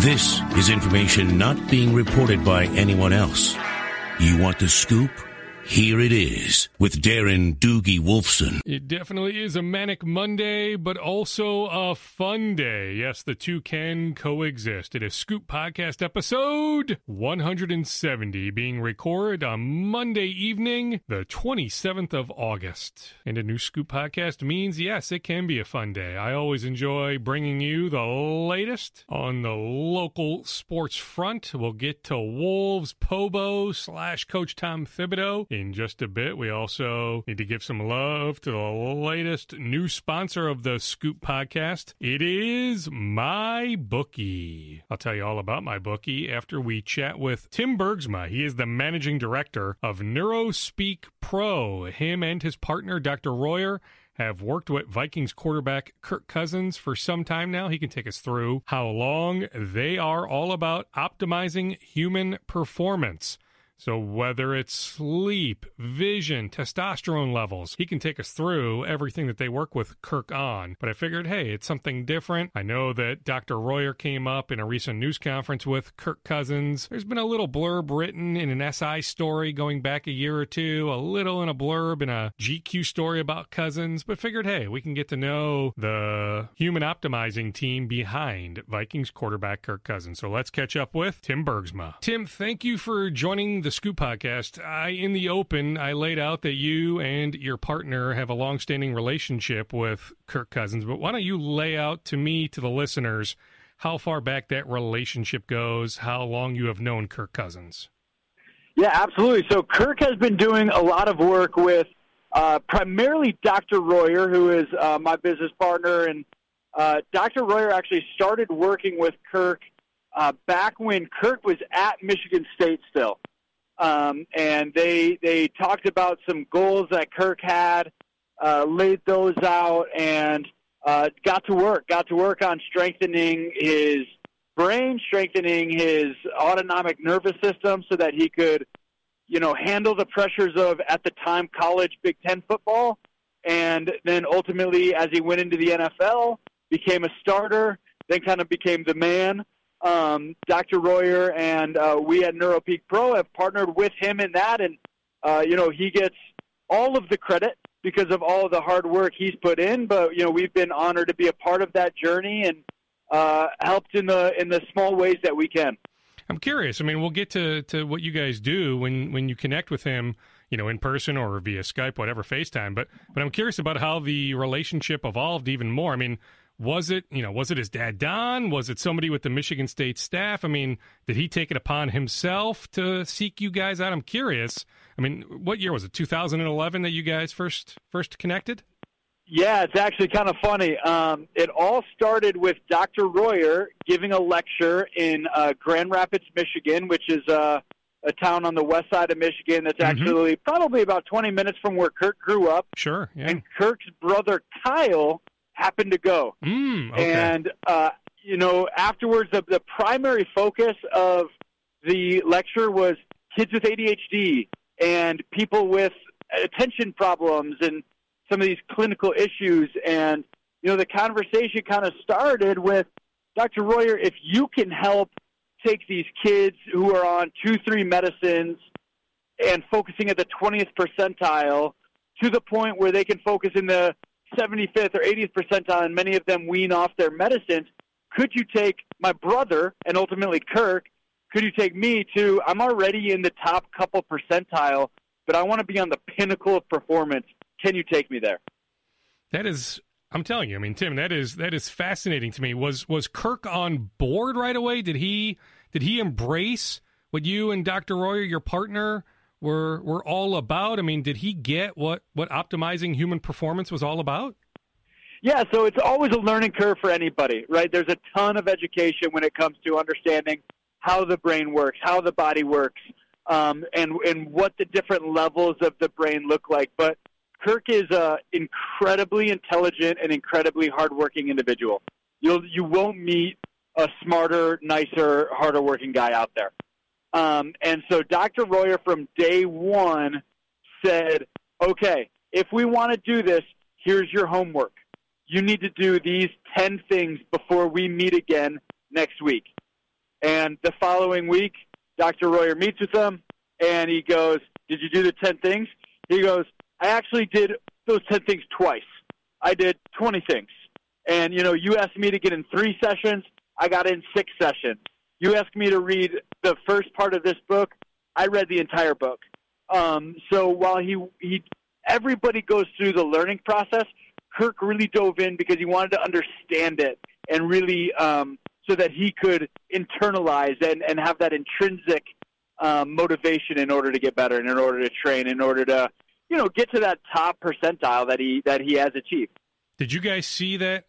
This is information not being reported by anyone else. You want the scoop? Here it is with Darren Doogie Wolfson. It definitely is a manic Monday, but also a fun day. Yes, the two can coexist. It is Scoop Podcast episode 170 being recorded on Monday evening, the 27th of August. And a new Scoop Podcast means, yes, it can be a fun day. I always enjoy bringing you the latest on the local sports front. We'll get to Wolves, Pobo / Coach Tom Thibodeau in just a bit. We also need to give some love to the latest new sponsor of the Scoop Podcast. It is MyBookie. I'll tell you all about MyBookie after we chat with Tim Bergsma. He is the managing director of Neuropeak Pro. Him and his partner, Dr. Royer, have worked with Vikings quarterback Kirk Cousins for some time now. He can take us through how long they are all about optimizing human performance. So whether it's sleep, vision, testosterone levels, he can take us through everything that they work with Kirk on. But I figured, hey, it's something different. I know that Dr. Royer came up in a recent news conference with Kirk Cousins. There's been a little blurb written in an SI story going back a year or two, a little in a blurb in a GQ story about Cousins, but figured, hey, we can get to know the human optimizing team behind Vikings quarterback Kirk Cousins. So let's catch up with Tim Bergsma. Tim, thank you for joining the Scoop Podcast. In the open, I laid out that you and your partner have a long-standing relationship with Kirk Cousins, but why don't you lay out to me, to the listeners, how far back that relationship goes, how long you have known Kirk Cousins? Yeah, absolutely. So Kirk has been doing a lot of work with primarily Dr. Royer, who is my business partner, and Dr. Royer actually started working with Kirk back when Kirk was at Michigan State still. And they talked about some goals that Kirk had, laid those out, and got to work on strengthening his brain, strengthening his autonomic nervous system so that he could, handle the pressures of, at the time, college Big Ten football. And then ultimately, as he went into the NFL, became a starter, then kind of became the man. Dr. Royer and we at Neuropeak Pro have partnered with him in that, and he gets all of the credit because of all of the hard work he's put in. But we've been honored to be a part of that journey and helped in the small ways that we can. I'm curious. We'll get to what you guys do when you connect with him, in person or via Skype, whatever, FaceTime. But I'm curious about how the relationship evolved even more. Was it his dad, Don? Was it somebody with the Michigan State staff? Did he take it upon himself to seek you guys out? I'm curious. What year was it, 2011, that you guys first connected? Yeah, it's actually kind of funny. It all started with Dr. Royer giving a lecture in Grand Rapids, Michigan, which is a town on the west side of Michigan that's actually probably about 20 minutes from where Kirk grew up. Sure, yeah. And Kirk's brother, Kyle, happened to go. Okay. And, afterwards, the primary focus of the lecture was kids with ADHD and people with attention problems and some of these clinical issues. And, the conversation kind of started with, Dr. Royer, if you can help take these kids who are on 2-3 medicines and focusing at the 20th percentile to the point where they can focus in the 75th or 80th percentile, and many of them wean off their medicines, could you take my brother and ultimately Kirk, could you take me to, I'm already in the top couple percentile, but I want to be on the pinnacle of performance. Can you take me there? That is, I'm telling you, Tim, that is fascinating to me. Was Kirk on board right away? Did he embrace what you and Dr. Royer, your partner, were all about? Did he get what optimizing human performance was all about? Yeah, so it's always a learning curve for anybody, right? There's a ton of education when it comes to understanding how the brain works, how the body works, and what the different levels of the brain look like. But Kirk is an incredibly intelligent and incredibly hardworking individual. You won't meet a smarter, nicer, harder-working guy out there. And so Dr. Royer from day one said, okay, if we want to do this, here's your homework. You need to do these 10 things before we meet again next week. And the following week, Dr. Royer meets with them, and he goes, did you do the 10 things? He goes, I actually did those 10 things twice. I did 20 things. And, you know, you asked me to get in 3 sessions. I got in 6 sessions. You asked me to read the first part of this book. I read the entire book. So while everybody goes through the learning process, Kirk really dove in because he wanted to understand it and really so that he could internalize and have that intrinsic motivation in order to get better and in order to train, in order to, you know, get to that top percentile that he has achieved. Did you guys see that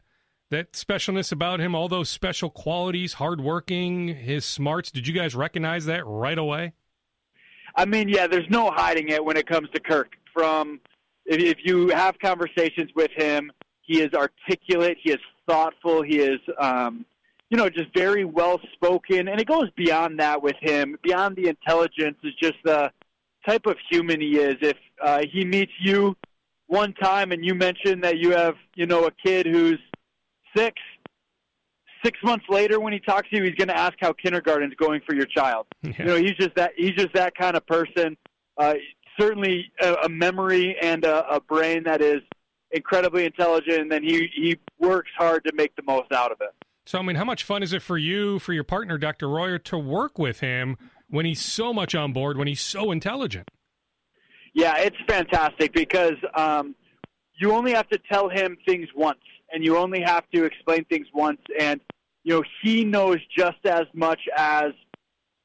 specialness about him, all those special qualities, hardworking, his smarts? Did you guys recognize that right away? I mean, yeah, there's no hiding it when it comes to Kirk. If you have conversations with him, he is articulate, he is thoughtful, he is, just very well-spoken. And it goes beyond that with him. Beyond the intelligence is just the type of human he is. If he meets you one time and you mention that you have, you know, a kid who's 6 months later, when he talks to you, he's going to ask how kindergarten's going for your child. Yeah. You know, he's just that kind of person. Certainly a memory and a brain that is incredibly intelligent, and he works hard to make the most out of it. So, I mean, how much fun is it for you, for your partner, Dr. Royer, to work with him when he's so much on board, when he's so intelligent? Yeah, it's fantastic because you only have to tell him things once, and you only have to explain things once, and you know, he knows just as much as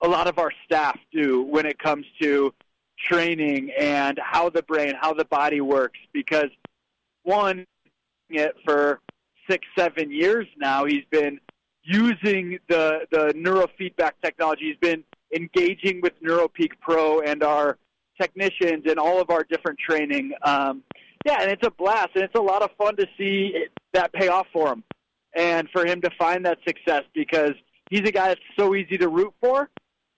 a lot of our staff do when it comes to training and how the brain, how the body works, because one, for 6-7 years now, he's been using the neurofeedback technology. He's been engaging with Neuropeak Pro and our technicians and all of our different training. Yeah, and it's a blast, and it's a lot of fun to see that pay off for him and for him to find that success, because he's a guy that's so easy to root for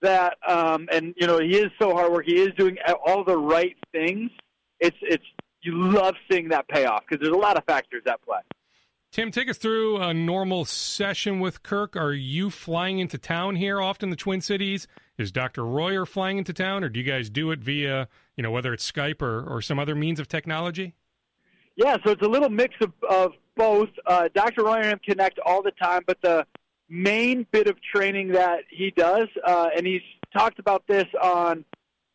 that, and, you know, he is so hard work. He is doing all the right things. You love seeing that payoff because there's a lot of factors at play. Tim, take us through a normal session with Kirk. Are you flying into town here often, the Twin Cities? Is Dr. Royer flying into town, or do you guys do it via, you know, whether it's Skype or some other means of technology? Yeah, so it's a little mix of both. Dr. Royer and him connect all the time, but the main bit of training that he does, and he's talked about this on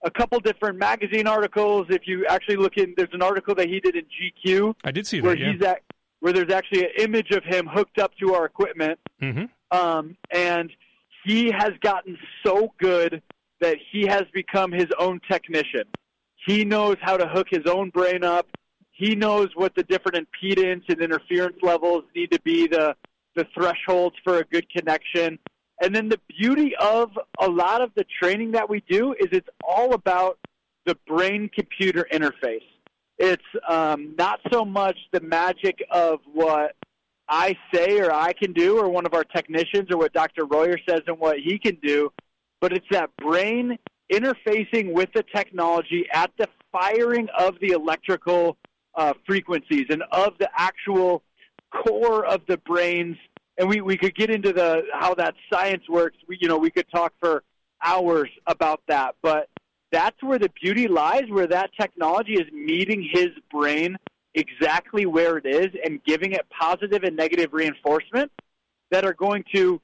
a couple different magazine articles. If you actually look in, there's an article that he did in GQ. I did see that, where there's actually an image of him hooked up to our equipment. Mm-hmm. And he has gotten so good that he has become his own technician. He knows how to hook his own brain up. He knows what the different impedance and interference levels need to be, the thresholds for a good connection. And then the beauty of a lot of the training that we do is it's all about the brain-computer interface. It's not so much the magic of what I say or I can do or one of our technicians or what Dr. Royer says and what he can do, but it's that brain interfacing with the technology at the firing of the electrical frequencies and of the actual core of the brain's. And we could get into how that science works. We could talk for hours about that, but that's where the beauty lies, where that technology is meeting his brain exactly where it is and giving it positive and negative reinforcement that are going to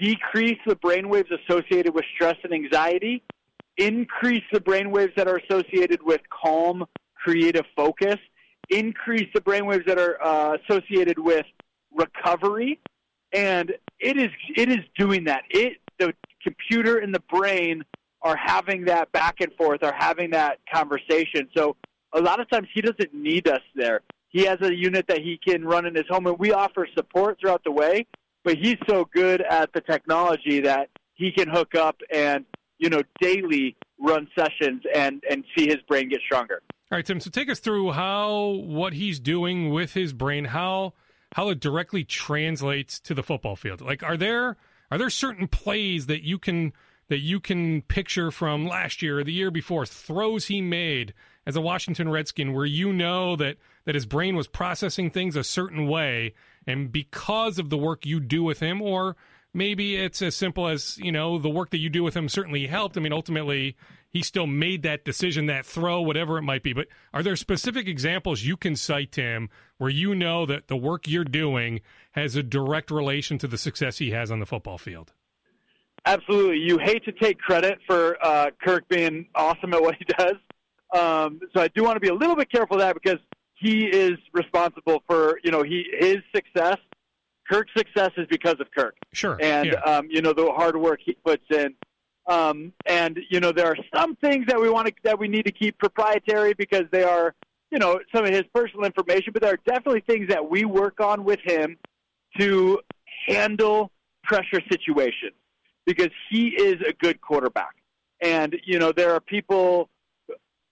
decrease the brainwaves associated with stress and anxiety, increase the brainwaves that are associated with calm, creative focus, increase the brainwaves that are associated with recovery. And it is doing that. The computer and the brain are having that back and forth, are having that conversation. So a lot of times he doesn't need us there. He has a unit that he can run in his home, and we offer support throughout the way, but he's so good at the technology that he can hook up and, you know, daily run sessions and see his brain get stronger. All right, Tim, so take us through what he's doing with his brain, how it directly translates to the football field. Like, are there certain plays that you can picture from last year or the year before, throws he made as a Washington Redskin, where you know that his brain was processing things a certain way, and because of the work you do with him, or maybe it's as simple as, you know, the work that you do with him certainly helped. I mean, ultimately, he still made that decision, that throw, whatever it might be. But are there specific examples you can cite, Tim, where you know that the work you're doing has a direct relation to the success he has on the football field? Absolutely. You hate to take credit for Kirk being awesome at what he does. So I do want to be a little bit careful of that, because he is responsible for, you know, his success. Kirk's success is because of Kirk. Sure. And, yeah. You know, the hard work he puts in. And, you know, there are some things that we need to keep proprietary, because they are, you know, some of his personal information, but there are definitely things that we work on with him to handle pressure situations, because he is a good quarterback. And, you know, there are people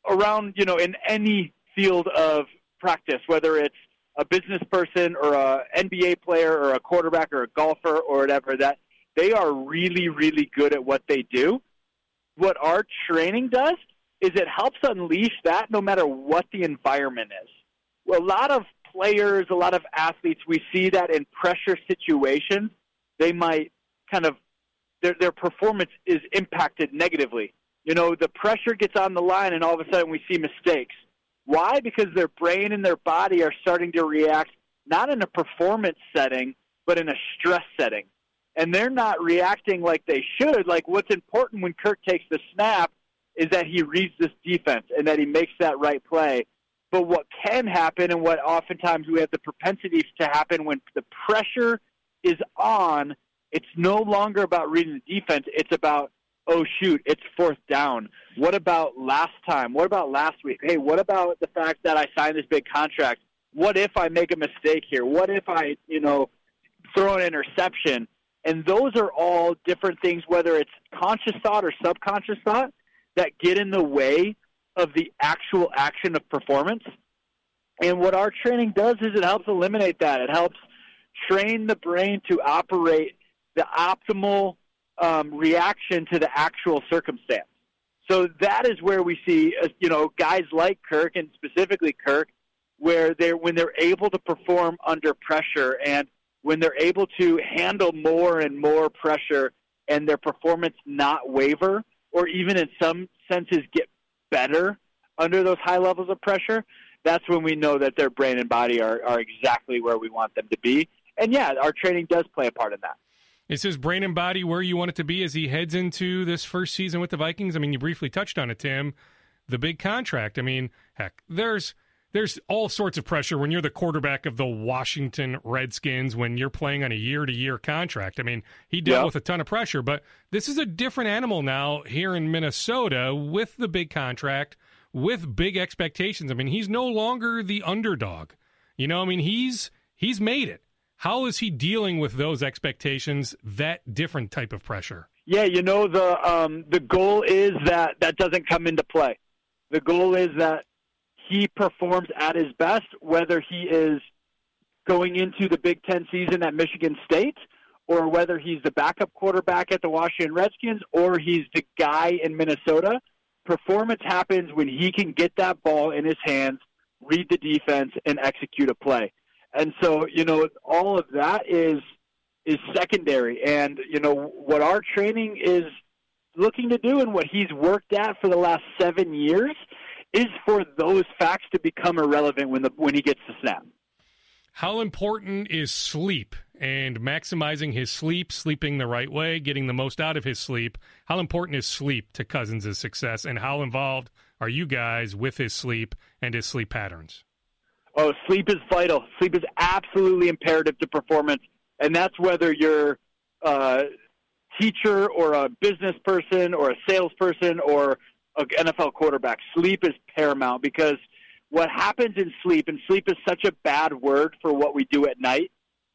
around, you know, in any field of practice, whether it's a business person or a NBA player or a quarterback or a golfer or whatever, that they are really, really good at what they do. What our training does is it helps unleash that no matter what the environment is. A lot of players, a lot of athletes, we see that in pressure situations, they might kind of, their performance is impacted negatively. You know, the pressure gets on the line and all of a sudden we see mistakes. Why? Because their brain and their body are starting to react not in a performance setting, but in a stress setting. And they're not reacting like they should. Like, what's important when Kirk takes the snap is that he reads this defense and that he makes that right play. But what can happen, and what oftentimes we have the propensity to happen when the pressure is on, it's no longer about reading the defense. It's about, oh, shoot, it's fourth down. What about last time? What about last week? Hey, what about the fact that I signed this big contract? What if I make a mistake here? What if I, you know, throw an interception? And those are all different things, whether it's conscious thought or subconscious thought, that get in the way of the actual action of performance. And what our training does is it helps eliminate that. It helps train the brain to operate the optimal reaction to the actual circumstance. So that is where we see, you know, guys like Kirk, and specifically Kirk, where when they're able to perform under pressure, and when they're able to handle more and more pressure, and their performance not waver, or even in some senses get better under those high levels of pressure, that's when we know that their brain and body are exactly where we want them to be. And yeah, our training does play a part in that. Is his brain and body where you want it to be as he heads into this first season with the Vikings? I mean, you briefly touched on it, Tim, the big contract. I mean, heck, there's all sorts of pressure when you're the quarterback of the Washington Redskins, when you're playing on a year-to-year contract. I mean, he dealt with a ton of pressure, but this is a different animal now here in Minnesota with the big contract, with big expectations. I mean, he's no longer the underdog. You know, I mean, he's made it. How is he dealing with those expectations, that different type of pressure? Yeah, you know, the goal is that doesn't come into play. The goal is that he performs at his best, whether he is going into the Big Ten season at Michigan State, or whether he's the backup quarterback at the Washington Redskins, or he's the guy in Minnesota. Performance happens when he can get that ball in his hands, read the defense, and execute a play. And so, you know, all of that is secondary. And, you know, what our training is looking to do, and what he's worked at for the last 7 years, is for those facts to become irrelevant when he gets the snap. How important is sleep and maximizing his sleep, sleeping the right way, getting the most out of his sleep? How important is sleep to Cousins' success, and how involved are you guys with his sleep and his sleep patterns? Oh, sleep is vital. Sleep is absolutely imperative to performance, and that's whether you're a teacher or a business person or a salesperson or an NFL quarterback. Sleep is paramount, because what happens in sleep, and sleep is such a bad word for what we do at night.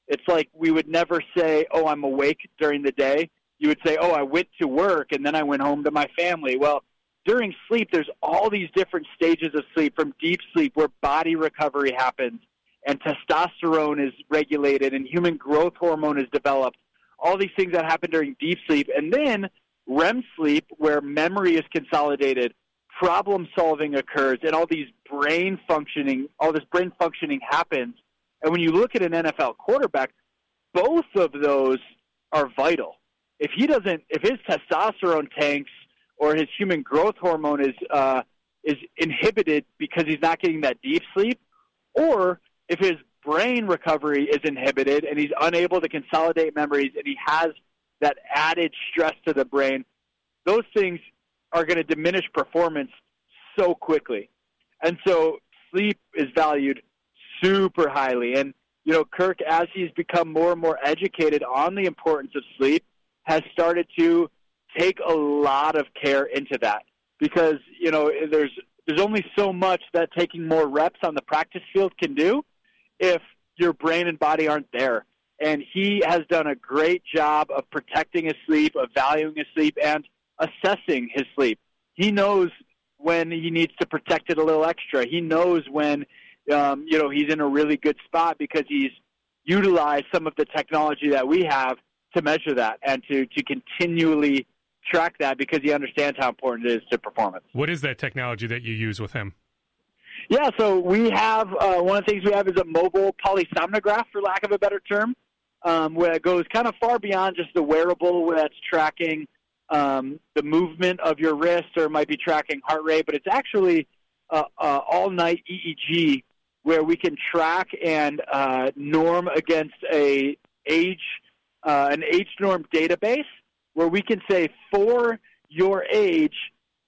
It's like we would never say, oh, I'm awake during the day. You would say, oh, I went to work, and then I went home to my family. Well, during sleep, there's all these different stages of sleep, from deep sleep where body recovery happens and testosterone is regulated and human growth hormone is developed, all these things that happen during deep sleep. And then REM sleep, where memory is consolidated, problem solving occurs, and all this brain functioning happens. And when you look at an NFL quarterback, both of those are vital. If he doesn't, if his testosterone tanks or his human growth hormone is inhibited because he's not getting that deep sleep, or if his brain recovery is inhibited and he's unable to consolidate memories and he has that added stress to the brain, those things are going to diminish performance so quickly. And so sleep is valued super highly. And, you know, Kirk, as he's become more and more educated on the importance of sleep, has started to take a lot of care into that, because, you know, there's only so much that taking more reps on the practice field can do if your brain and body aren't there. And he has done a great job of protecting his sleep, of valuing his sleep, and assessing his sleep. He knows when he needs to protect it a little extra. He knows when, you know, he's in a really good spot because he's utilized some of the technology that we have to measure that and to continually track that, because he understands how important it is to performance. What is that technology that you use with him? Yeah, so we have, one of the things we have is a mobile polysomnograph, for lack of a better term, where it goes kind of far beyond just the wearable, where that's tracking the movement of your wrist, or it might be tracking heart rate, but it's actually all-night EEG, where we can track and norm against an age norm database, where we can say for your age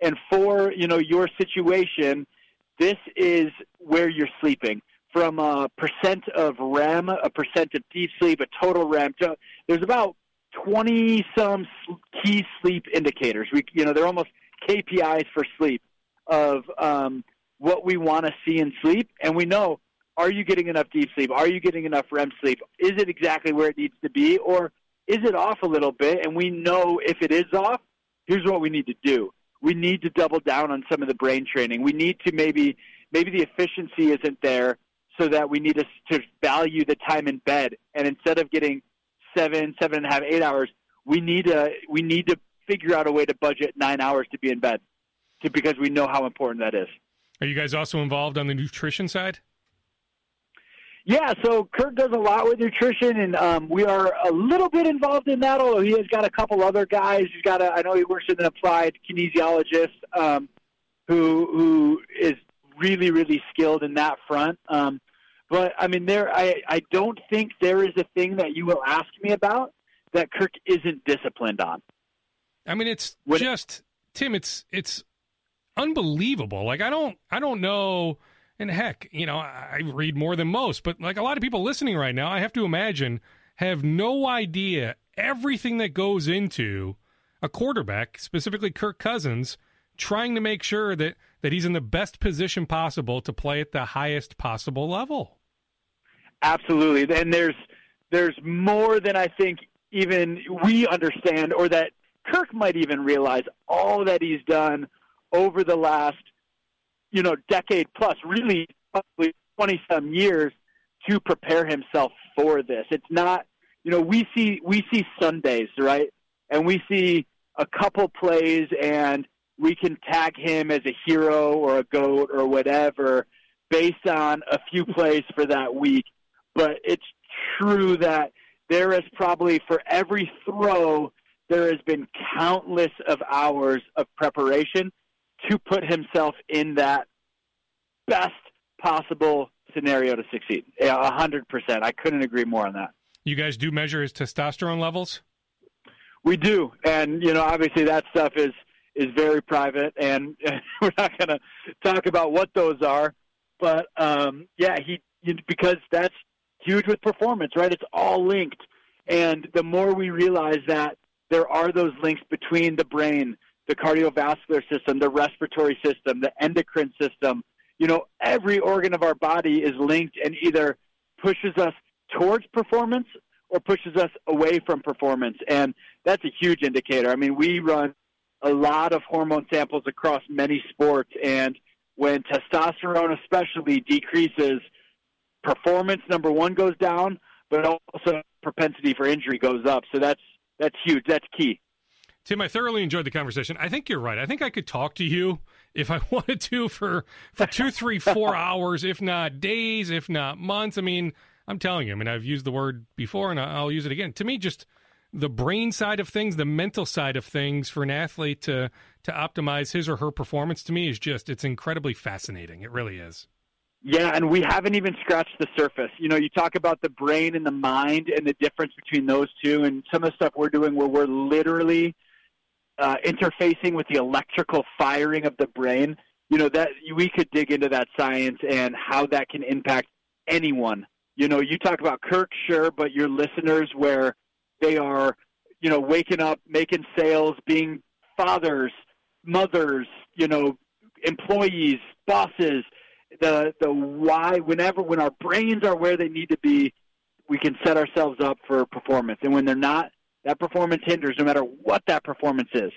and for, you know, your situation, this is where you're sleeping, from a percent of REM, a percent of deep sleep, a total REM. So there's about 20-some key sleep indicators. You know, they're almost KPIs for sleep, of what we want to see in sleep. And we know, are you getting enough deep sleep? Are you getting enough REM sleep? Is it exactly where it needs to be, or is it off a little bit? And we know if it is off, here's what we need to do. We need to double down on some of the brain training. We need to maybe the efficiency isn't there, so that we need to value the time in bed. And instead of getting 7.5, 8 hours, we need to figure out a way to budget 9 hours to be in bed, because we know how important that is. Are you guys also involved on the nutrition side? Yeah, so Kirk does a lot with nutrition, and we are a little bit involved in that, although he has got a couple other guys. He's got I know he works with an applied kinesiologist who is really, really skilled in that front. But, I mean, I don't think there is a thing that you will ask me about that Kirk isn't disciplined on. I mean, Tim, it's unbelievable. Like, I don't know. And heck, you know, I read more than most, but like a lot of people listening right now, I have to imagine, have no idea everything that goes into a quarterback, specifically Kirk Cousins, trying to make sure that he's in the best position possible to play at the highest possible level. Absolutely. And there's more than I think even we understand, or that Kirk might even realize, all that he's done over the last, you know, decade plus, really probably 20-some years, to prepare himself for this. It's not, you know, we see Sundays, right? And we see a couple plays and we can tag him as a hero or a GOAT or whatever based on a few plays for that week. But it's true that there is probably, for every throw, there has been countless of hours of preparation to put himself in that best possible scenario to succeed. 100%. I couldn't agree more on that. You guys do measure his testosterone levels? We do. And, you know, obviously that stuff is very private, and we're not going to talk about what those are. But, yeah, because that's huge with performance, right? It's all linked. And the more we realize that there are those links between the brain, the cardiovascular system, the respiratory system, the endocrine system, you know, every organ of our body is linked and either pushes us towards performance or pushes us away from performance. And that's a huge indicator. I mean, we run a lot of hormone samples across many sports, and when testosterone especially decreases, performance, number one, goes down, but also propensity for injury goes up. So that's huge. That's key. Tim, I thoroughly enjoyed the conversation. I think you're right. I think I could talk to you if I wanted to for 2, 3, 4 hours, if not days, if not months. I mean, I'm telling you, I mean, I've used the word before and I'll use it again. To me, just the brain side of things, the mental side of things for an athlete to optimize his or her performance, to me, is just, it's incredibly fascinating. It really is. Yeah, and we haven't even scratched the surface. You know, you talk about the brain and the mind and the difference between those two, and some of the stuff we're doing where we're literally interfacing with the electrical firing of the brain. You know, that we could dig into that science and how that can impact anyone. You know, you talk about Kirk, sure, but your listeners where they are, you know, waking up, making sales, being fathers, mothers, you know, employees, bosses, the why, when our brains are where they need to be, we can set ourselves up for performance. And when they're not, that performance hinders no matter what that performance is.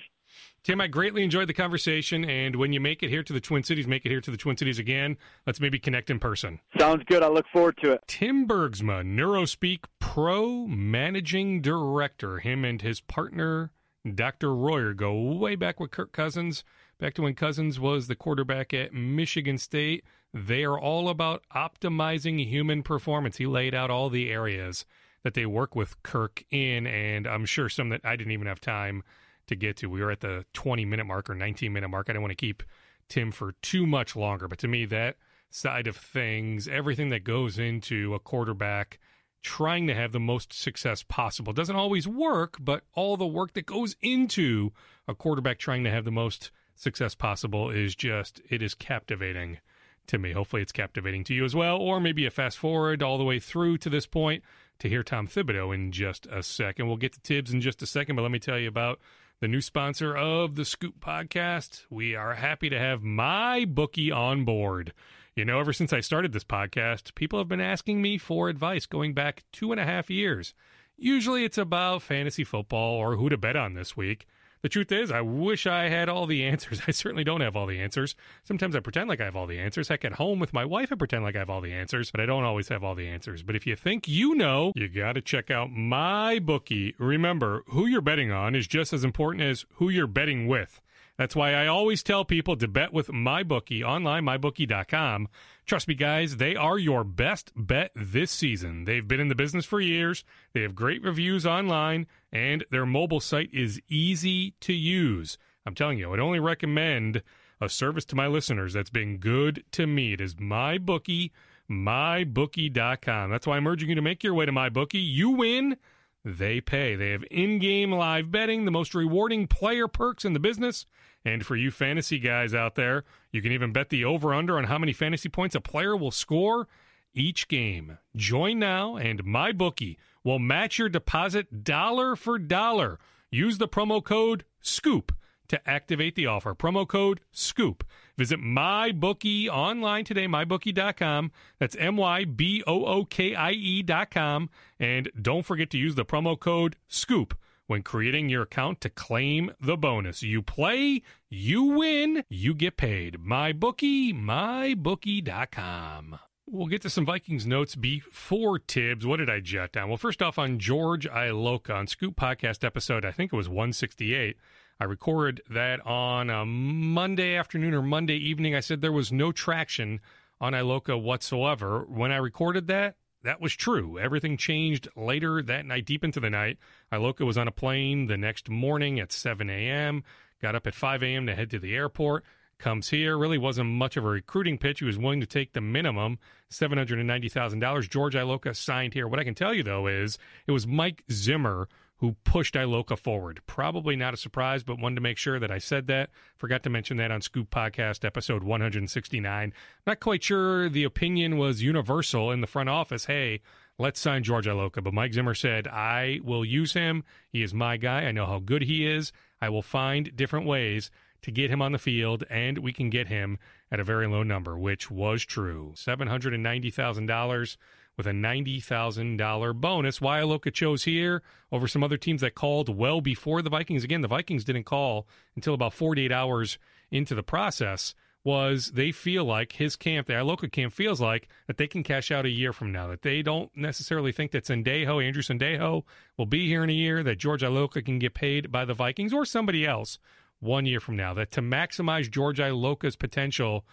Tim, I greatly enjoyed the conversation, and when you make it here to the Twin Cities, make it here to the Twin Cities again. Let's maybe connect in person. Sounds good. I look forward to it. Tim Bergsma, Neuropeak Pro Managing Director. Him and his partner, Dr. Royer, go way back with Kirk Cousins, back to when Cousins was the quarterback at Michigan State. They are all about optimizing human performance. He laid out all the areas that they work with Kirk in, and I'm sure some that I didn't even have time to get to. We were at the 20-minute mark or 19-minute mark. I don't want to keep Tim for too much longer, but to me, that side of things, everything that goes into a quarterback trying to have the most success possible, doesn't always work, but all the work that goes into a quarterback trying to have the most success possible is just, it is captivating to me. Hopefully it's captivating to you as well, or maybe a fast forward all the way through to this point to hear Tom Thibodeau in just a second. We'll get to Tibbs in just a second, but let me tell you about the new sponsor of the Scoop Podcast. We are happy to have MyBookie on board. You know, ever since I started this podcast, people have been asking me for advice going back 2.5 years. Usually it's about fantasy football or who to bet on this week. The truth is, I wish I had all the answers. I certainly don't have all the answers. Sometimes I pretend like I have all the answers. Heck, at home with my wife, I pretend like I have all the answers, but I don't always have all the answers. But if you think you know, you got to check out MyBookie. Remember, who you're betting on is just as important as who you're betting with. That's why I always tell people to bet with MyBookie online, MyBookie.com. Trust me, guys, they are your best bet this season. They've been in the business for years. They have great reviews online, and their mobile site is easy to use. I'm telling you, I'd only recommend a service to my listeners that's been good to me. It is MyBookie, MyBookie.com. That's why I'm urging you to make your way to MyBookie. You win, they pay. They have in-game live betting, the most rewarding player perks in the business. And for you fantasy guys out there, you can even bet the over-under on how many fantasy points a player will score each game. Join now, and MyBookie will match your deposit dollar for dollar. Use the promo code SCOOP to activate the offer. Promo code SCOOP. Visit MyBookie online today, MyBookie.com. That's MyBookie.com. And don't forget to use the promo code SCOOP when creating your account to claim the bonus. You play, you win, you get paid. MyBookie, MyBookie.com. We'll get to some Vikings notes before Tibbs. What did I jot down? Well, first off, on George Iloka, on Scoop Podcast episode, I think it was 168, I recorded that on a Monday afternoon or Monday evening. I said there was no traction on Iloka whatsoever. When I recorded that, that was true. Everything changed later that night, deep into the night. Iloka was on a plane the next morning at 7 a.m., got up at 5 a.m. to head to the airport, comes here. Really wasn't much of a recruiting pitch. He was willing to take the minimum, $790,000. George Iloka signed here. What I can tell you, though, is it was Mike Zimmer who pushed Iloka forward. Probably not a surprise, but wanted to make sure that I said that. Forgot to mention that on Scoop Podcast episode 169. Not quite sure the opinion was universal in the front office. Hey, let's sign George Iloka. But Mike Zimmer said, I will use him. He is my guy. I know how good he is. I will find different ways to get him on the field, and we can get him at a very low number, which was true. $790,000. With a $90,000 bonus. Why Iloka chose here over some other teams that called well before the Vikings. Again, the Vikings didn't call until about 48 hours into the process. Was they feel like his camp, the Iloka camp, feels like that they can cash out a year from now, that they don't necessarily think that Sendejo, Andrew Sendejo, will be here in a year, that George Iloka can get paid by the Vikings or somebody else 1 year from now, that to maximize George Iloka's potential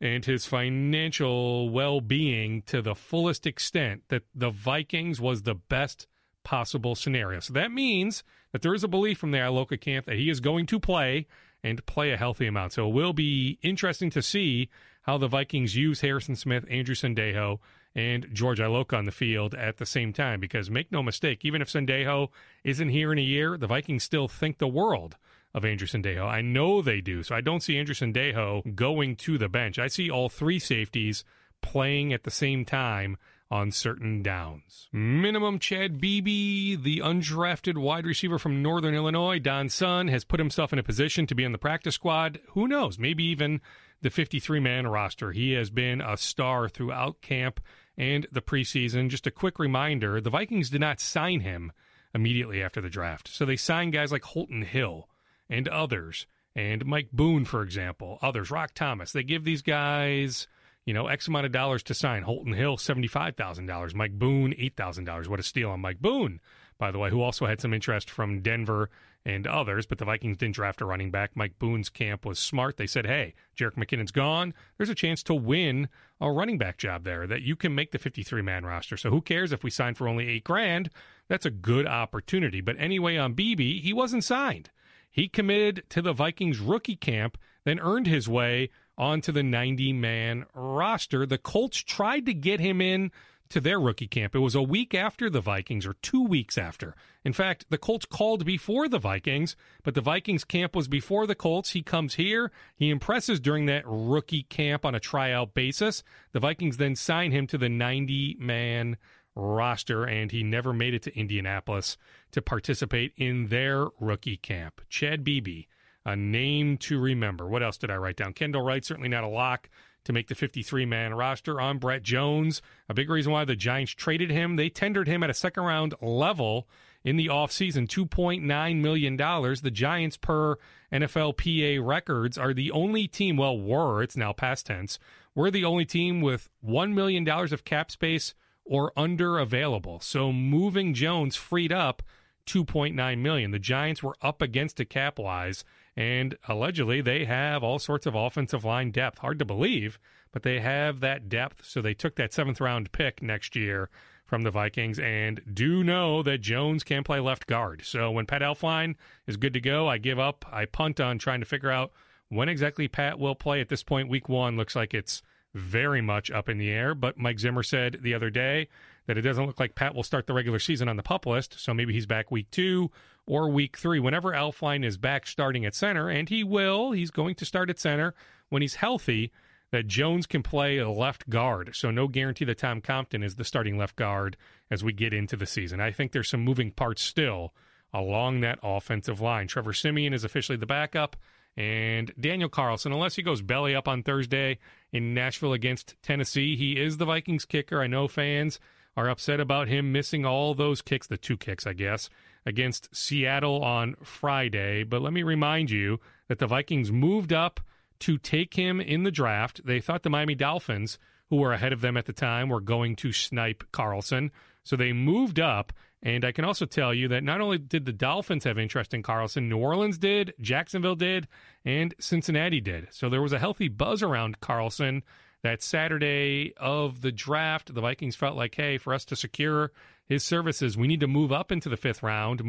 and his financial well-being to the fullest extent, that the Vikings was the best possible scenario. So that means that there is a belief from the Iloka camp that he is going to play and play a healthy amount. So it will be interesting to see how the Vikings use Harrison Smith, Andrew Sendejo, and George Iloka on the field at the same time. Because make no mistake, even if Sendejo isn't here in a year, the Vikings still think the world of Andrew Sendejo. I know they do. So I don't see Andrew Sendejo going to the bench. I see all three safeties playing at the same time on certain downs. Minimum Chad Beebe, the undrafted wide receiver from Northern Illinois, Don Sun, has put himself in a position to be on the practice squad. Who knows? Maybe even the 53-man roster. He has been a star throughout camp and the preseason. Just a quick reminder, the Vikings did not sign him immediately after the draft. So they signed guys like Holton Hill and others, and Mike Boone, for example, others, Rock Thomas. They give these guys, you know, X amount of dollars to sign. Holton Hill, $75,000. Mike Boone, $8,000. What a steal on Mike Boone, by the way, who also had some interest from Denver and others, but the Vikings didn't draft a running back. Mike Boone's camp was smart. They said, hey, Jerick McKinnon's gone. There's a chance to win a running back job there, that you can make the 53-man roster. So who cares if we sign for only $8,000? That's a good opportunity. But anyway, on Beebe, he wasn't signed. He committed to the Vikings rookie camp, then earned his way onto the 90-man roster. The Colts tried to get him in to their rookie camp. It was a week after the Vikings, or 2 weeks after. In fact, the Colts called before the Vikings, but the Vikings camp was before the Colts. He comes here. He impresses during that rookie camp on a tryout basis. The Vikings then sign him to the 90-man roster, and he never made it to Indianapolis to participate in their rookie camp. Chad Beebe, a name to remember. What else did I write down? Kendall Wright, certainly not a lock to make the 53-man roster. On Brett Jones, a big reason why the Giants traded him. They tendered him at a second-round level in the offseason, $2.9 million. The Giants, per NFLPA records, are the only team, well, were, it's now past tense, we're the only team with $1 million of cap space or under available. So moving Jones freed up $2.9 million. The Giants were up against it cap-wise, and allegedly they have all sorts of offensive line depth. Hard to believe, but they have that depth. So they took that 7th-round pick next year from the Vikings, and do know that Jones can play left guard. So when Pat Elflein is good to go, I give up. I punt on trying to figure out when exactly Pat will play. At this point, week one looks like it's very much up in the air, but Mike Zimmer said the other day that it doesn't look like Pat will start the regular season on the PUP list, so maybe he's back week 2 or week 3. Whenever Elflein is back starting at center, and he will, he's going to start at center when he's healthy, that Jones can play a left guard. So no guarantee that Tom Compton is the starting left guard as we get into the season. I think there's some moving parts still along that offensive line. Trevor Siemian is officially the backup, and Daniel Carlson, unless he goes belly up on Thursday in Nashville against Tennessee, he is the Vikings kicker. I know fans are upset about him missing all those kicks, the 2 kicks, I guess, against Seattle on Friday. But let me remind you that the Vikings moved up to take him in the draft. They thought the Miami Dolphins, who were ahead of them at the time, were going to snipe Carlson. So they moved up, and I can also tell you that not only did the Dolphins have interest in Carlson, New Orleans did, Jacksonville did, and Cincinnati did. So there was a healthy buzz around Carlson that Saturday of the draft. The Vikings felt like, hey, for us to secure his services, we need to move up into the 5th round,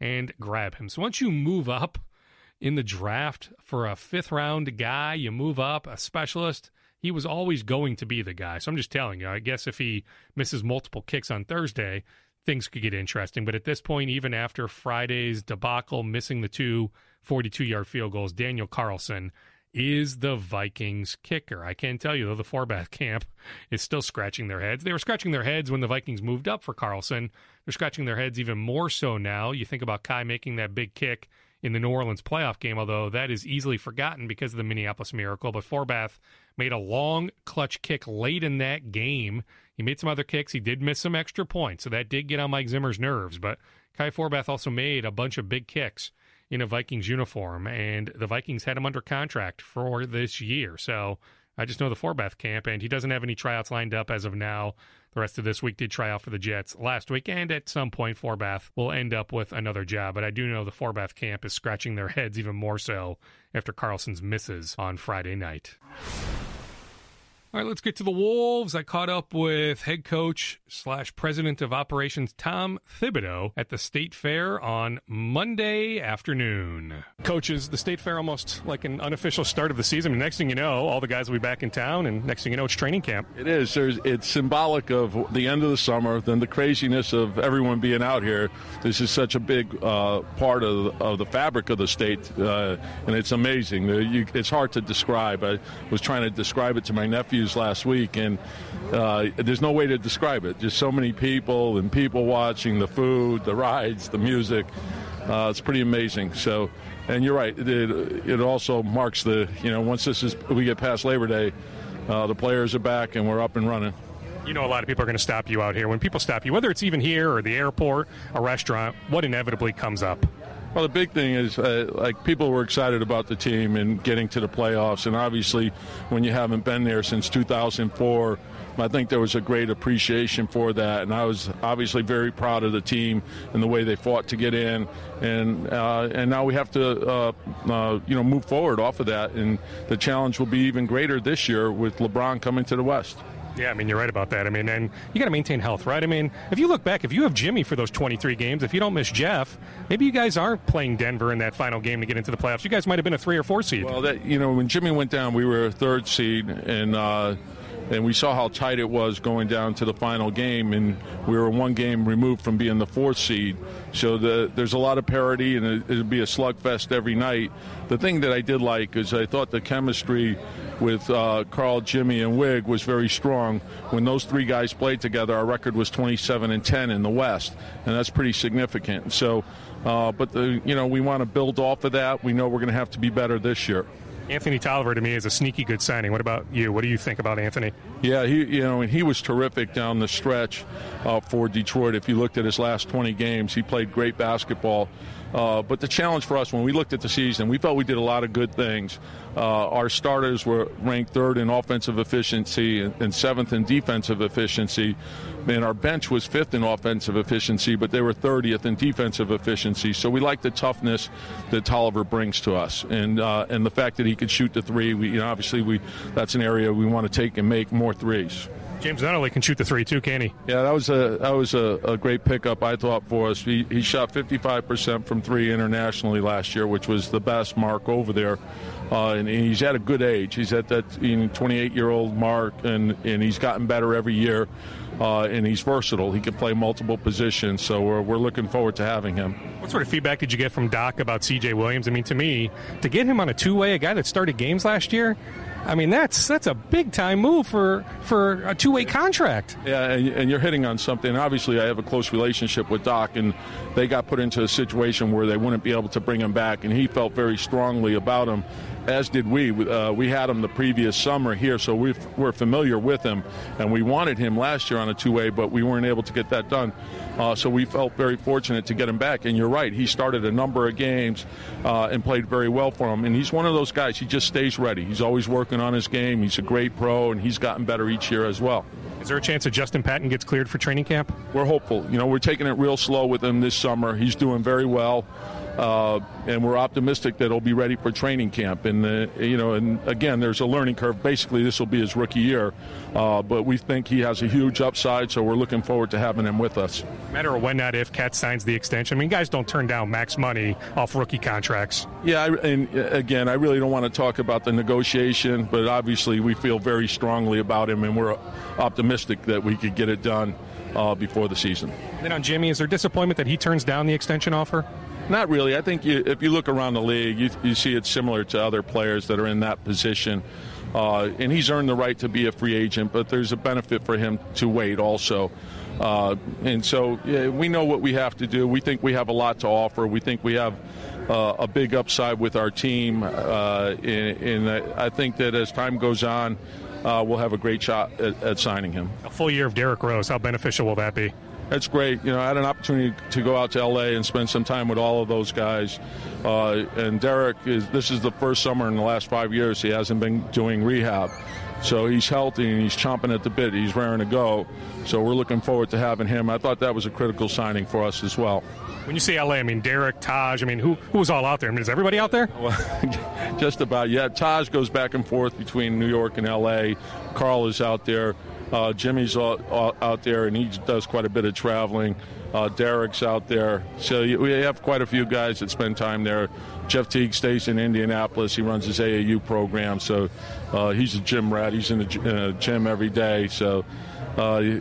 and grab him. So once you move up in the draft for a 5th round guy, you move up a specialist, he was always going to be the guy. So I'm just telling you, I guess if he misses multiple kicks on Thursday, things could get interesting. But at this point, even after Friday's debacle, missing the 2 42-yard field goals, Daniel Carlson is the Vikings kicker. I can tell you, though, the Forbath camp is still scratching their heads. They were scratching their heads when the Vikings moved up for Carlson. They're scratching their heads even more so now. You think about Kai making that big kick in the New Orleans playoff game, although that is easily forgotten because of the Minneapolis Miracle. But Forbath made a long clutch kick late in that game. He made some other kicks. He did miss some extra points, so that did get on Mike Zimmer's nerves. But Kai Forbath also made a bunch of big kicks in a Vikings uniform, and the Vikings had him under contract for this year. So I just know the Forbath camp, and he doesn't have any tryouts lined up as of now. The rest of this week did try out for the Jets last week, and at some point Forbath will end up with another job. But I do know the Forbath camp is scratching their heads even more so after Carlson's misses on Friday night. All right, let's get to the Wolves. I caught up with head coach slash president of operations Tom Thibodeau at the State Fair on Monday afternoon. Coaches, the State Fair almost like an unofficial start of the season. Next thing you know, all the guys will be back in town, and next thing you know, it's training camp. It is. It's symbolic of the end of the summer, then the craziness of everyone being out here. This is such a big part of the fabric of the state, and it's amazing. It's hard to describe. I was trying to describe it to my nephew last week, and there's no way to describe it. Just so many people and people watching, the food, the rides, the music. It's pretty amazing. So, and you're right, it also marks the, once we get past Labor Day, the players are back and we're up and running. A lot of people are going to stop you out here. When people stop you, whether it's even here or the airport, a restaurant, what inevitably comes up? Well, the big thing is, people were excited about the team and getting to the playoffs. And obviously, when you haven't been there since 2004, I think there was a great appreciation for that. And I was obviously very proud of the team and the way they fought to get in. And now we have to, move forward off of that. And the challenge will be even greater this year with LeBron coming to the West. Yeah, you're right about that. And you got to maintain health, right? If you look back, if you have Jimmy for those 23 games, if you don't miss Jeff, maybe you guys aren't playing Denver in that final game to get into the playoffs. You guys might have been a 3 or 4 seed. Well, when Jimmy went down, we were a 3rd seed, and we saw how tight it was going down to the final game, and we were 1 game removed from being the 4th seed. So there's a lot of parity, and it'll be a slugfest every night. The thing that I did like is I thought the chemistry with Carl, Jimmy, and Wig was very strong. When those 3 guys played together, our record was 27-10 in the West, and that's pretty significant. So, but we want to build off of that. We know we're going to have to be better this year. Anthony Tolliver, to me, is a sneaky good signing. What about you? What do you think about Anthony? Yeah, he was terrific down the stretch for Detroit. If you looked at his last 20 games, he played great basketball. But the challenge for us, when we looked at the season, we felt we did a lot of good things. Our starters were ranked 3rd in offensive efficiency and 7th in defensive efficiency. And our bench was 5th in offensive efficiency, but they were 30th in defensive efficiency. So we like the toughness that Tolliver brings to us. And the fact that he could shoot the 3, obviously that's an area we want to take and make more 3s. James not only can shoot the 3 too, can he? Yeah, that was a great pickup, I thought, for us. He shot 55% from 3 internationally last year, which was the best mark over there. And he's at a good age. He's at that 28-year-old mark, and he's gotten better every year. And he's versatile. He can play multiple positions, so we're looking forward to having him. What sort of feedback did you get from Doc about C.J. Williams? To me, to get him on a two-way, a guy that started games last year, that's a big-time move for a two-way contract. Yeah, and you're hitting on something. Obviously, I have a close relationship with Doc, and they got put into a situation where they wouldn't be able to bring him back, and he felt very strongly about him, as did we. We had him the previous summer here, so we're familiar with him, and we wanted him last year on a two-way, but we weren't able to get that done. So we felt very fortunate to get him back, and you're right. He started a number of games and played very well for him, and he's one of those guys. He just stays ready. He's always working on his game. He's a great pro, and he's gotten better each year as well. Is there a chance that Justin Patton gets cleared for training camp? We're hopeful. We're taking it real slow with him this summer. He's doing very well, and we're optimistic that he'll be ready for training camp. And again, there's a learning curve. Basically, this will be his rookie year, but we think he has a huge upside, so we're looking forward to having him with us. Matter of when, not if, Cat signs the extension. Guys don't turn down max money off rookie contracts. Yeah, I really don't want to talk about the negotiation, but obviously we feel very strongly about him, and we're optimistic that we could get it done before the season. And then on Jimmy, is there disappointment that he turns down the extension offer? Not really. I think if you look around the league, you see it's similar to other players that are in that position. And he's earned the right to be a free agent, but there's a benefit for him to wait also. And so we know what we have to do. We think we have a lot to offer. We think we have a big upside with our team. And I think that as time goes on, we'll have a great shot at signing him. A full year of Derrick Rose, how beneficial will that be? That's great. I had an opportunity to go out to L.A. and spend some time with all of those guys. And Derrick, this is the first summer in the last 5 years he hasn't been doing rehab. So he's healthy, and he's chomping at the bit. He's raring to go. So we're looking forward to having him. I thought that was a critical signing for us as well. When you say LA, I mean Derrick, Taj, I mean who was all out there? I mean, is everybody out there? Well, just about, yeah. Taj goes back and forth between New York and LA. Carl is out there. Jimmy's out there, and he does quite a bit of traveling. Derrick's out there. So we have quite a few guys that spend time there. Jeff Teague stays in Indianapolis. He runs his AAU program, so he's a gym rat. He's in the gym every day. So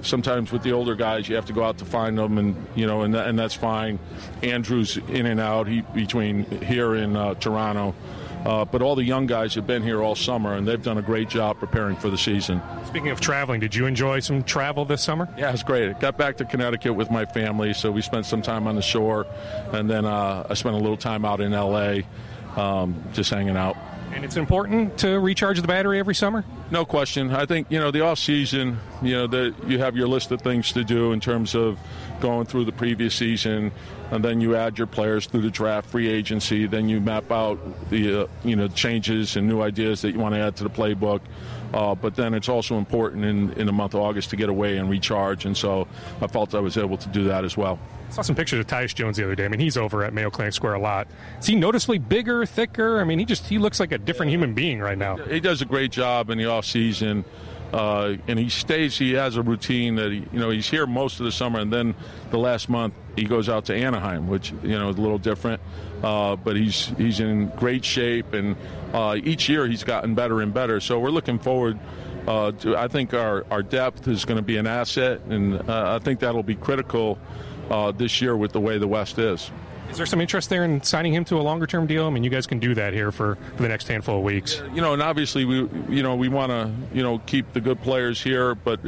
sometimes with the older guys, you have to go out to find them, and that's fine. Andrew's in and out between here and Toronto. But all the young guys have been here all summer, and they've done a great job preparing for the season. Speaking of traveling, did you enjoy some travel this summer? Yeah, it was great. I got back to Connecticut with my family, so we spent some time on the shore, and then I spent a little time out in L.A. Just hanging out. And it's important to recharge the battery every summer? No question. I think, the off-season, you have your list of things to do in terms of going through the previous season, and then you add your players through the draft, free agency, then you map out the changes and new ideas that you want to add to the playbook. But then it's also important in the month of August to get away and recharge, and so I felt I was able to do that as well. I saw some pictures of Tyus Jones the other day. I mean, he's over at Mayo Clinic Square a lot. Is he noticeably bigger, thicker? I mean, he looks like a different human being right now. He does a great job in the offseason, and he has a routine that, he's here most of the summer, and then the last month he goes out to Anaheim, which, is a little different. But he's in great shape, and each year he's gotten better and better. So we're looking forward. I think our depth is going to be an asset, and I think that'll be critical this year with the way the West is. Is there some interest there in signing him to a longer-term deal? I mean, you guys can do that here for the next handful of weeks. And obviously we want to, keep the good players here, but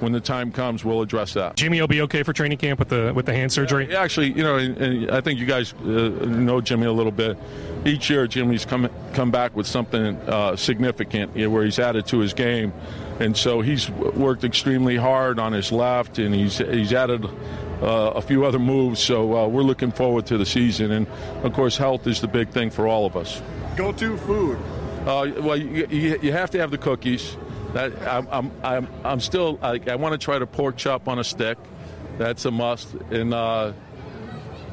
when the time comes, we'll address that. Jimmy will be okay for training camp with the hand surgery? Yeah, actually, and I think you guys know Jimmy a little bit. Each year Jimmy's come back with something significant where he's added to his game, and so he's worked extremely hard on his left, and he's added a few other moves, so we're looking forward to the season. And, of course, health is the big thing for all of us. Go-to food? Well, you have to have the cookies. I'm still – I want to try the pork chop on a stick. That's a must. And I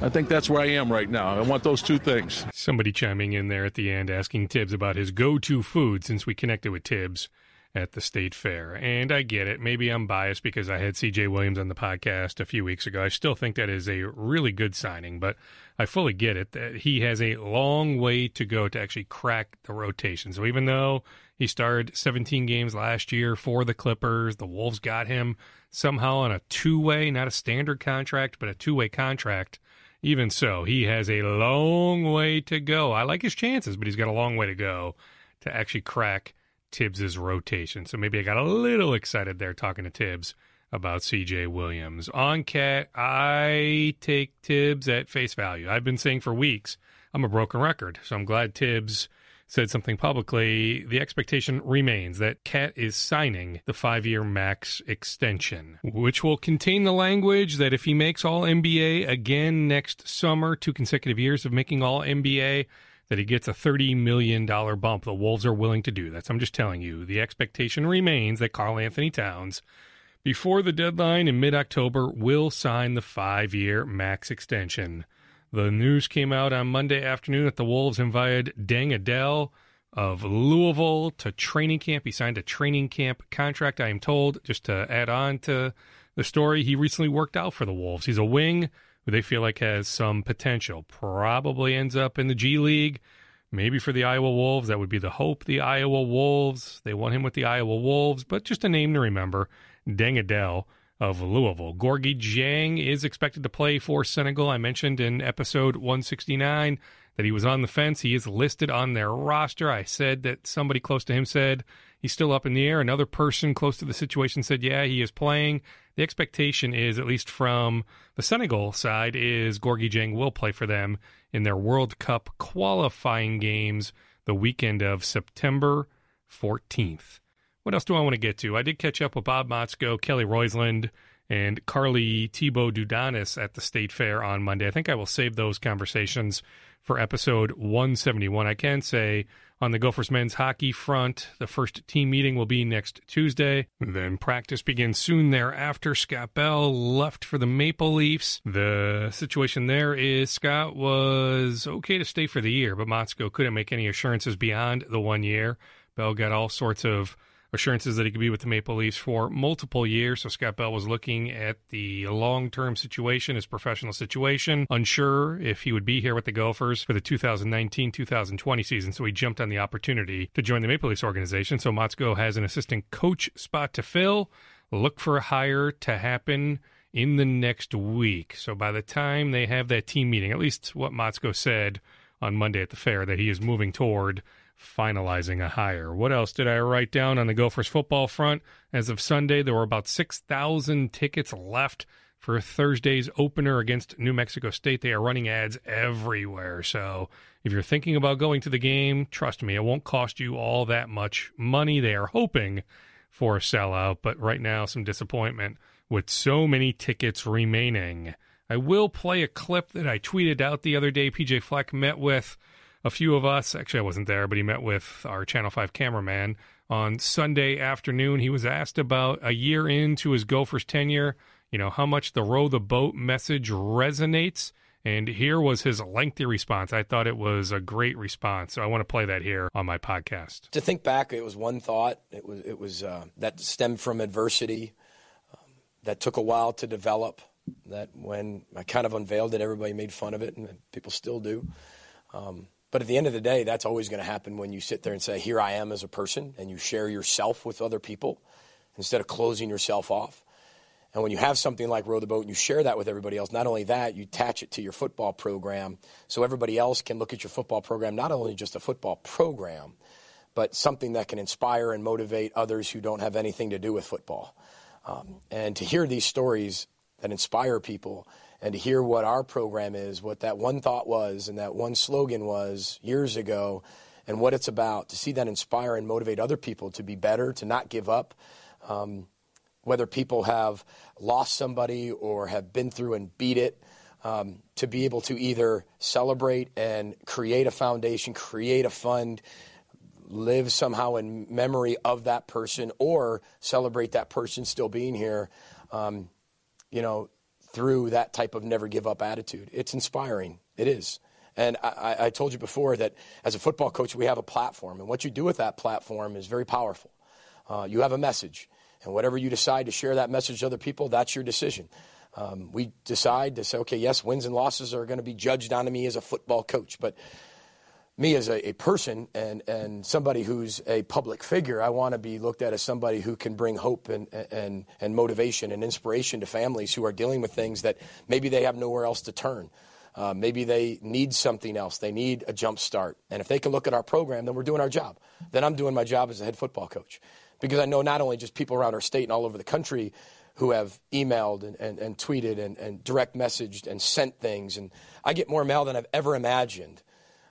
think that's where I am right now. I want those two things. Somebody chiming in there at the end asking Tibbs about his go-to food since we connected with Tibbs at the state fair. And I get it. Maybe I'm biased because I had C.J. Williams on the podcast a few weeks ago. I still think that is a really good signing, but I fully get it that he has a long way to go to actually crack the rotation. So even though he started 17 games last year for the Clippers, the Wolves got him somehow on a two-way, not a standard contract, but a two-way contract. Even so, he has a long way to go. I like his chances, but he's got a long way to go to actually crack Tibbs's rotation. So maybe I got a little excited there talking to Tibbs about C.J. Williams. On Cat, I take Tibbs at face value. I've been saying for weeks I'm a broken record, so I'm glad Tibbs said something publicly. The expectation remains that Cat is signing the 5-year max extension, which will contain the language that if he makes All-NBA again next summer, 2 consecutive years of making All-NBA, that he gets a $30 million bump. The Wolves are willing to do that. So I'm just telling you, the expectation remains that Karl Anthony Towns, before the deadline in mid-October, will sign the 5-year max extension. The news came out on Monday afternoon that the Wolves invited Deng Adel of Louisville to training camp. He signed a training camp contract, I am told. Just to add on to the story, he recently worked out for the Wolves. He's a wing who they feel like has some potential, probably ends up in the G League, maybe for the Iowa Wolves. That would be the hope, the Iowa Wolves. They want him with the Iowa Wolves, but just a name to remember, Deng Adel of Louisville. Gorgui Dieng is expected to play for Senegal. I mentioned in episode 169 that he was on the fence. He is listed on their roster. I said that somebody close to him said he's still up in the air. Another person close to the situation said, yeah, he is playing. The expectation is, at least from the Senegal side, is Gorgui Dieng will play for them in their World Cup qualifying games the weekend of September 14th. What else do I want to get to? I did catch up with Bob Motzko, Kelly Roisland, and Carly Thibault Dudanis at the State Fair on Monday. I think I will save those conversations for episode 171. I can say on the Gophers men's hockey front, the first team meeting will be next Tuesday. Then practice begins soon thereafter. Scott Bell left for the Maple Leafs. The situation there is Scott was okay to stay for the year, but Motzko couldn't make any assurances beyond the 1 year. Bell got all sorts of assurances that he could be with the Maple Leafs for multiple years. So Scott Bell was looking at the long-term situation, his professional situation, unsure if he would be here with the Gophers for the 2019-2020 season. So he jumped on the opportunity to join the Maple Leafs organization. So Motzko has an assistant coach spot to fill. Look for a hire to happen in the next week. So by the time they have that team meeting, at least what Motzko said on Monday at the fair, that he is moving toward finalizing a hire. What else did I write down on the Gophers football front? As of Sunday, there were about 6,000 tickets left for Thursday's opener against New Mexico State. They are running ads everywhere. So if you're thinking about going to the game, trust me, it won't cost you all that much money. They are hoping for a sellout, but right now, some disappointment with so many tickets remaining. I will play a clip that I tweeted out the other day. PJ Fleck met with a few of us. Actually, I wasn't there, but he met with our Channel 5 cameraman on Sunday afternoon. He was asked about a year into his Gophers tenure, you know, how much the row the boat message resonates. And here was his lengthy response. I thought it was a great response, so I want to play that here on my podcast. To think back, it was one thought. It was that stemmed from adversity, that took a while to develop, that when I kind of unveiled it, everybody made fun of it, and people still do. But at the end of the day, that's always going to happen when you sit there and say, here I am as a person, and you share yourself with other people instead of closing yourself off. And when you have something like Row the Boat and you share that with everybody else, not only that, you attach it to your football program so everybody else can look at your football program, not only just a football program, but something that can inspire and motivate others who don't have anything to do with football. And to hear these stories that inspire people, and to hear what our program is, what that one thought was and that one slogan was years ago, and what it's about, to see that inspire and motivate other people to be better, to not give up, whether people have lost somebody or have been through and beat it, to be able to either celebrate and create a foundation, create a fund, live somehow in memory of that person, or celebrate that person still being here, through that type of never give up attitude. It's inspiring. It is. And I told you before that as a football coach, we have a platform. And what you do with that platform is very powerful. You have a message. And whatever you decide to share that message to other people, that's your decision. We decide to say, okay, yes, wins and losses are going to be judged on me as a football coach. But me as a person and somebody who's a public figure, I want to be looked at as somebody who can bring hope and motivation and inspiration to families who are dealing with things that maybe they have nowhere else to turn. Maybe they need something else. They need a jump start. And if they can look at our program, then we're doing our job. Then I'm doing my job as a head football coach. Because I know not only just people around our state and all over the country who have emailed and tweeted and direct messaged and sent things. And I get more mail than I've ever imagined.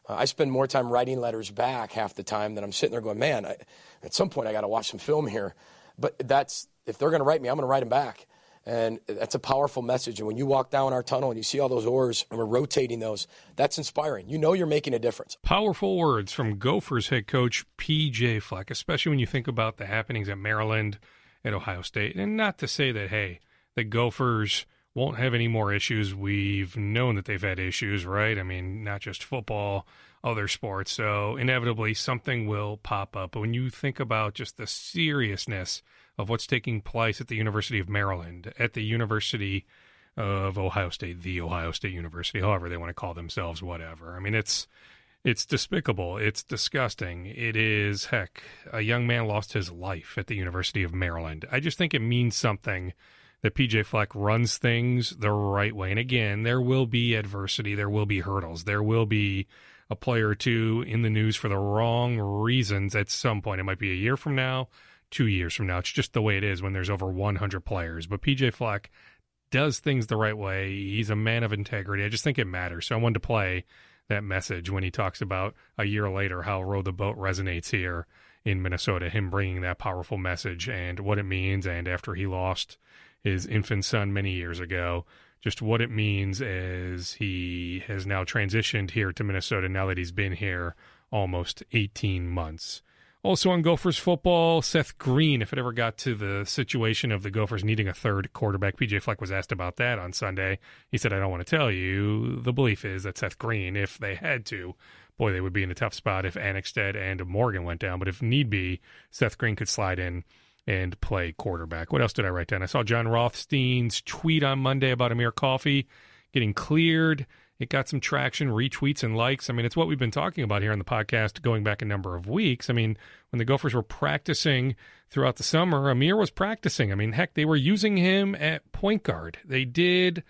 I spend more time writing letters back half the time than I'm sitting there going, man, at some point I got to watch some film here. But that's, if they're going to write me, I'm going to write them back. And that's a powerful message. And when you walk down our tunnel and you see all those oars and we're rotating those, that's inspiring. You know you're making a difference. Powerful words from Gophers head coach P.J. Fleck, especially when you think about the happenings at Maryland, at Ohio State. And not to say that, hey, the Gophers won't have any more issues. We've known that they've had issues, right? I mean, not just football, other sports. So inevitably something will pop up. But when you think about just the seriousness of what's taking place at the University of Maryland, at the University of Ohio State, the Ohio State University, however they want to call themselves, whatever. I mean, it's despicable. It's disgusting. It is, heck, a young man lost his life at the University of Maryland. I just think it means something that P.J. Fleck runs things the right way. And again, there will be adversity. There will be hurdles. There will be a player or two in the news for the wrong reasons at some point. It might be a year from now, 2 years from now. It's just the way it is when there's over 100 players. But P.J. Fleck does things the right way. He's a man of integrity. I just think it matters. So I wanted to play that message when he talks about a year later how Row the Boat resonates here in Minnesota, him bringing that powerful message and what it means. And after he lost his infant son many years ago. Just what it means is he has now transitioned here to Minnesota now that he's been here almost 18 months. Also on Gophers football, Seth Green, if it ever got to the situation of the Gophers needing a third quarterback, PJ Fleck was asked about that on Sunday. He said, I don't want to tell you. The belief is that Seth Green, if they had to, boy, they would be in a tough spot if Anixted and Morgan went down. But if need be, Seth Green could slide in and play quarterback. What else did I write down? I saw John Rothstein's tweet on Monday about Amir Coffey getting cleared. It got some traction, retweets and likes. I mean, it's what we've been talking about here on the podcast going back a number of weeks. I mean, when the Gophers were practicing throughout the summer, Amir was practicing. I mean, heck, they were using him at point guard. They did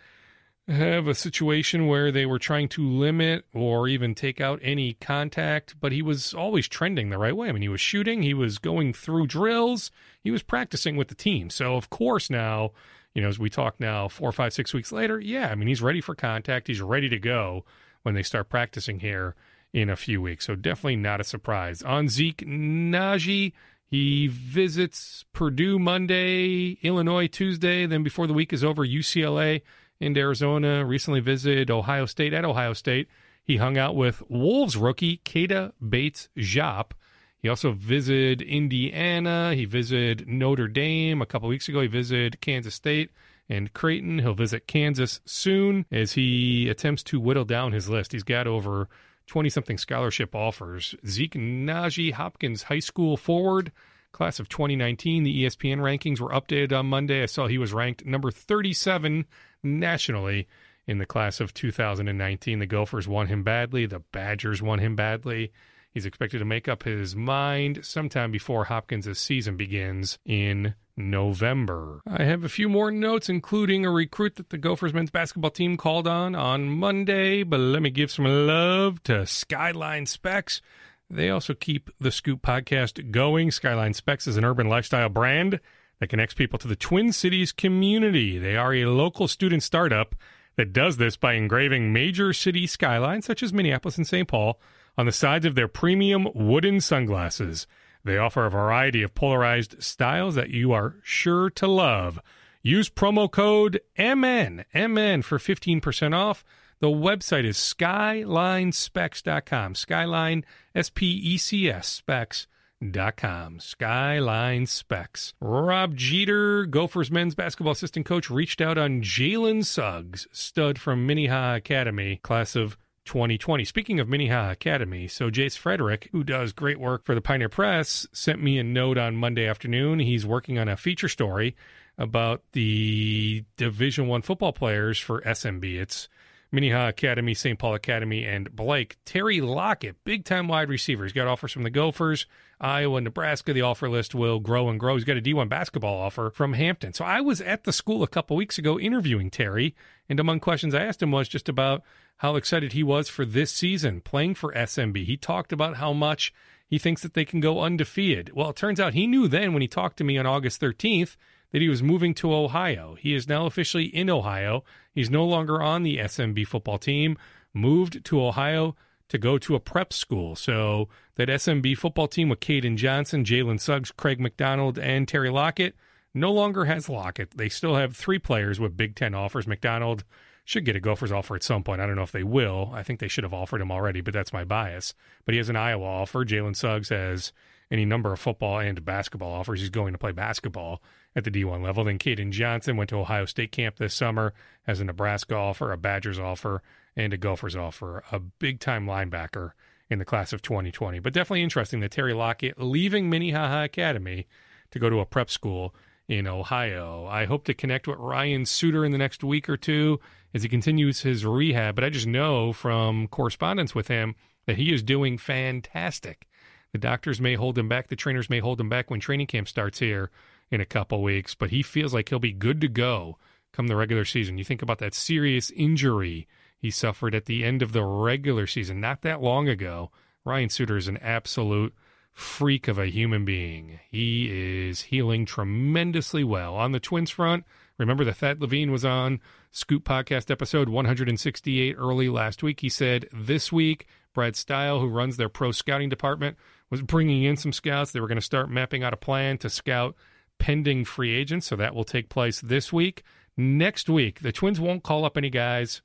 have a situation where they were trying to limit or even take out any contact, but he was always trending the right way. I mean, he was shooting, he was going through drills, he was practicing with the team. So, of course, now, you know, as we talk now 4, 5, 6 weeks later, yeah, I mean, he's ready for contact. He's ready to go when they start practicing here in a few weeks. So definitely not a surprise. On Zeke Najee, he visits Purdue Monday, Illinois Tuesday. Then before the week is over, UCLA and Arizona. Recently visited Ohio State. At Ohio State, he hung out with Wolves rookie Keita Bates-Jop. He also visited Indiana. He visited Notre Dame a couple weeks ago. He visited Kansas State and Creighton. He'll visit Kansas soon as he attempts to whittle down his list. He's got over 20-something scholarship offers. Zeke Najee, Hopkins High School forward, class of 2019. The ESPN rankings were updated on Monday. I saw he was ranked number 37 nationally in the class of 2019. The Gophers want him badly. The Badgers want him badly. He's expected to make up his mind sometime before Hopkins' season begins in November. I have a few more notes, including a recruit that the Gophers men's basketball team called on Monday, but let me give some love to Skyline Specs. They also keep the Scoop podcast going. Skyline Specs is an urban lifestyle brand that connects people to the Twin Cities community. They are a local student startup that does this by engraving major city skylines, such as Minneapolis and St. Paul, on the sides of their premium wooden sunglasses. They offer a variety of polarized styles that you are sure to love. Use promo code MN for 15% off. The website is skylinespecs.com. Skyline, S-P-E-C-S, specs.com. Skyline Specs. Rob Jeter, Gophers men's basketball assistant coach, reached out on Jalen Suggs, stud from Minnehaha Academy, class of 2020. Speaking of Minnehaha Academy, so Jace Frederick, who does great work for the Pioneer Press, sent me a note on Monday afternoon. He's working on a feature story about the Division I football players for SMB. It's Minnehaha Academy, St. Paul Academy, and Blake. Terry Lockett, big-time wide receiver. He's got offers from the Gophers, Iowa, Nebraska. The offer list will grow and grow. He's got a D1 basketball offer from Hampton. So I was at the school a couple weeks ago interviewing Terry, and among questions I asked him was just about how excited he was for this season playing for SMB. He talked about how much he thinks that they can go undefeated. Well, it turns out he knew then when he talked to me on August 13th that he was moving to Ohio. He is now officially in Ohio. He's no longer on the SMB football team, moved to Ohio to go to a prep school. So that SMB football team with Caden Johnson, Jalen Suggs, Craig McDonald, and Terry Lockett no longer has Lockett. They still have three players with Big Ten offers. McDonald should get a Gophers offer at some point. I don't know if they will. I think they should have offered him already, but that's my bias. But he has an Iowa offer. Jalen Suggs has any number of football and basketball offers. He's going to play basketball at the D1 level. Then Caden Johnson went to Ohio State camp this summer, has a Nebraska offer, a Badgers offer, and a Gophers offer. A big-time linebacker in the class of 2020. But definitely interesting that Terry Lockett leaving Minnehaha Academy to go to a prep school in Ohio. I hope to connect with Ryan Suter in the next week or two as he continues his rehab, but I just know from correspondence with him that he is doing fantastic. The doctors may hold him back, the trainers may hold him back when training camp starts here in a couple weeks, but he feels like he'll be good to go come the regular season. You think about that serious injury he suffered at the end of the regular season not that long ago. Ryan Suter is an absolute freak of a human being. He is healing tremendously well. On the Twins front, remember that Thad Levine was on Scoop Podcast episode 168 early last week. He said this week, Brad Stile, who runs their pro scouting department, was bringing in some scouts. They were going to start mapping out a plan to scout pending free agents, so that will take place this week. Next week, the Twins won't call up any guys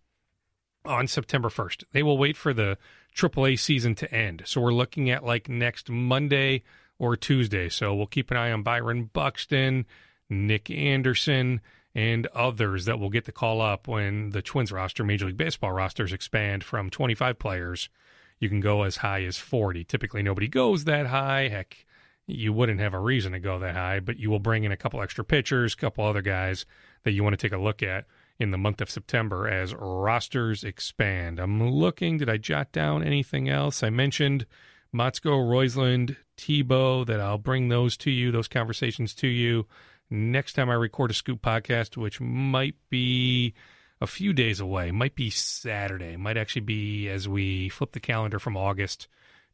on September 1st. They will wait for the AAA season to end. So we're looking at like next Monday or Tuesday. So we'll keep an eye on Byron Buxton, Nick Anderson, and others that will get the call up when the Twins roster, Major League Baseball rosters, expand from 25 players. You can go as high as 40. Typically nobody goes that high. Heck, you wouldn't have a reason to go that high, but you will bring in a couple extra pitchers, a couple other guys that you want to take a look at in the month of September as rosters expand. I'm looking, did I jot down anything else? I mentioned Motzko, Roisland, Thibodeau, that I'll bring those to you, those conversations to you next time I record a Scoop podcast, which might be a few days away, might be Saturday, might actually be as we flip the calendar from August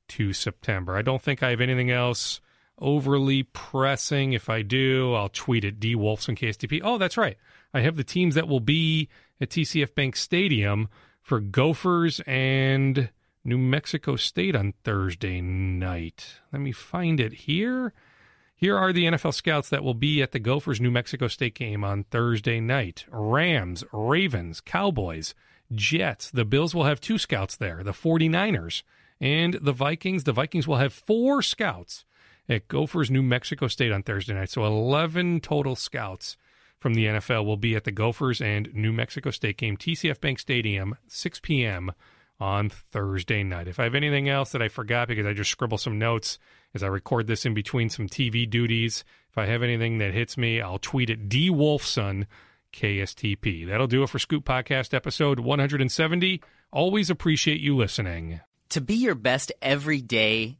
to September. I don't think I have anything else overly pressing. If I do, I'll tweet at DWolfsonKSTP. Oh, that's right. I have the teams that will be at TCF Bank Stadium for Gophers and New Mexico State on Thursday night. Let me find it here. Here are the NFL scouts that will be at the Gophers New Mexico State game on Thursday night. Rams, Ravens, Cowboys, Jets. The Bills will have two scouts there, the 49ers and the Vikings. The Vikings will have four scouts at Gophers New Mexico State on Thursday night. So 11 total scouts from the NFL will be at the Gophers and New Mexico State game, TCF Bank Stadium, 6 p.m. on Thursday night. If I have anything else that I forgot, because I just scribble some notes as I record this in between some TV duties, if I have anything that hits me, I'll tweet at DWolfsonKSTP. That'll do it for Scoop Podcast episode 170. Always appreciate you listening. To be your best every day,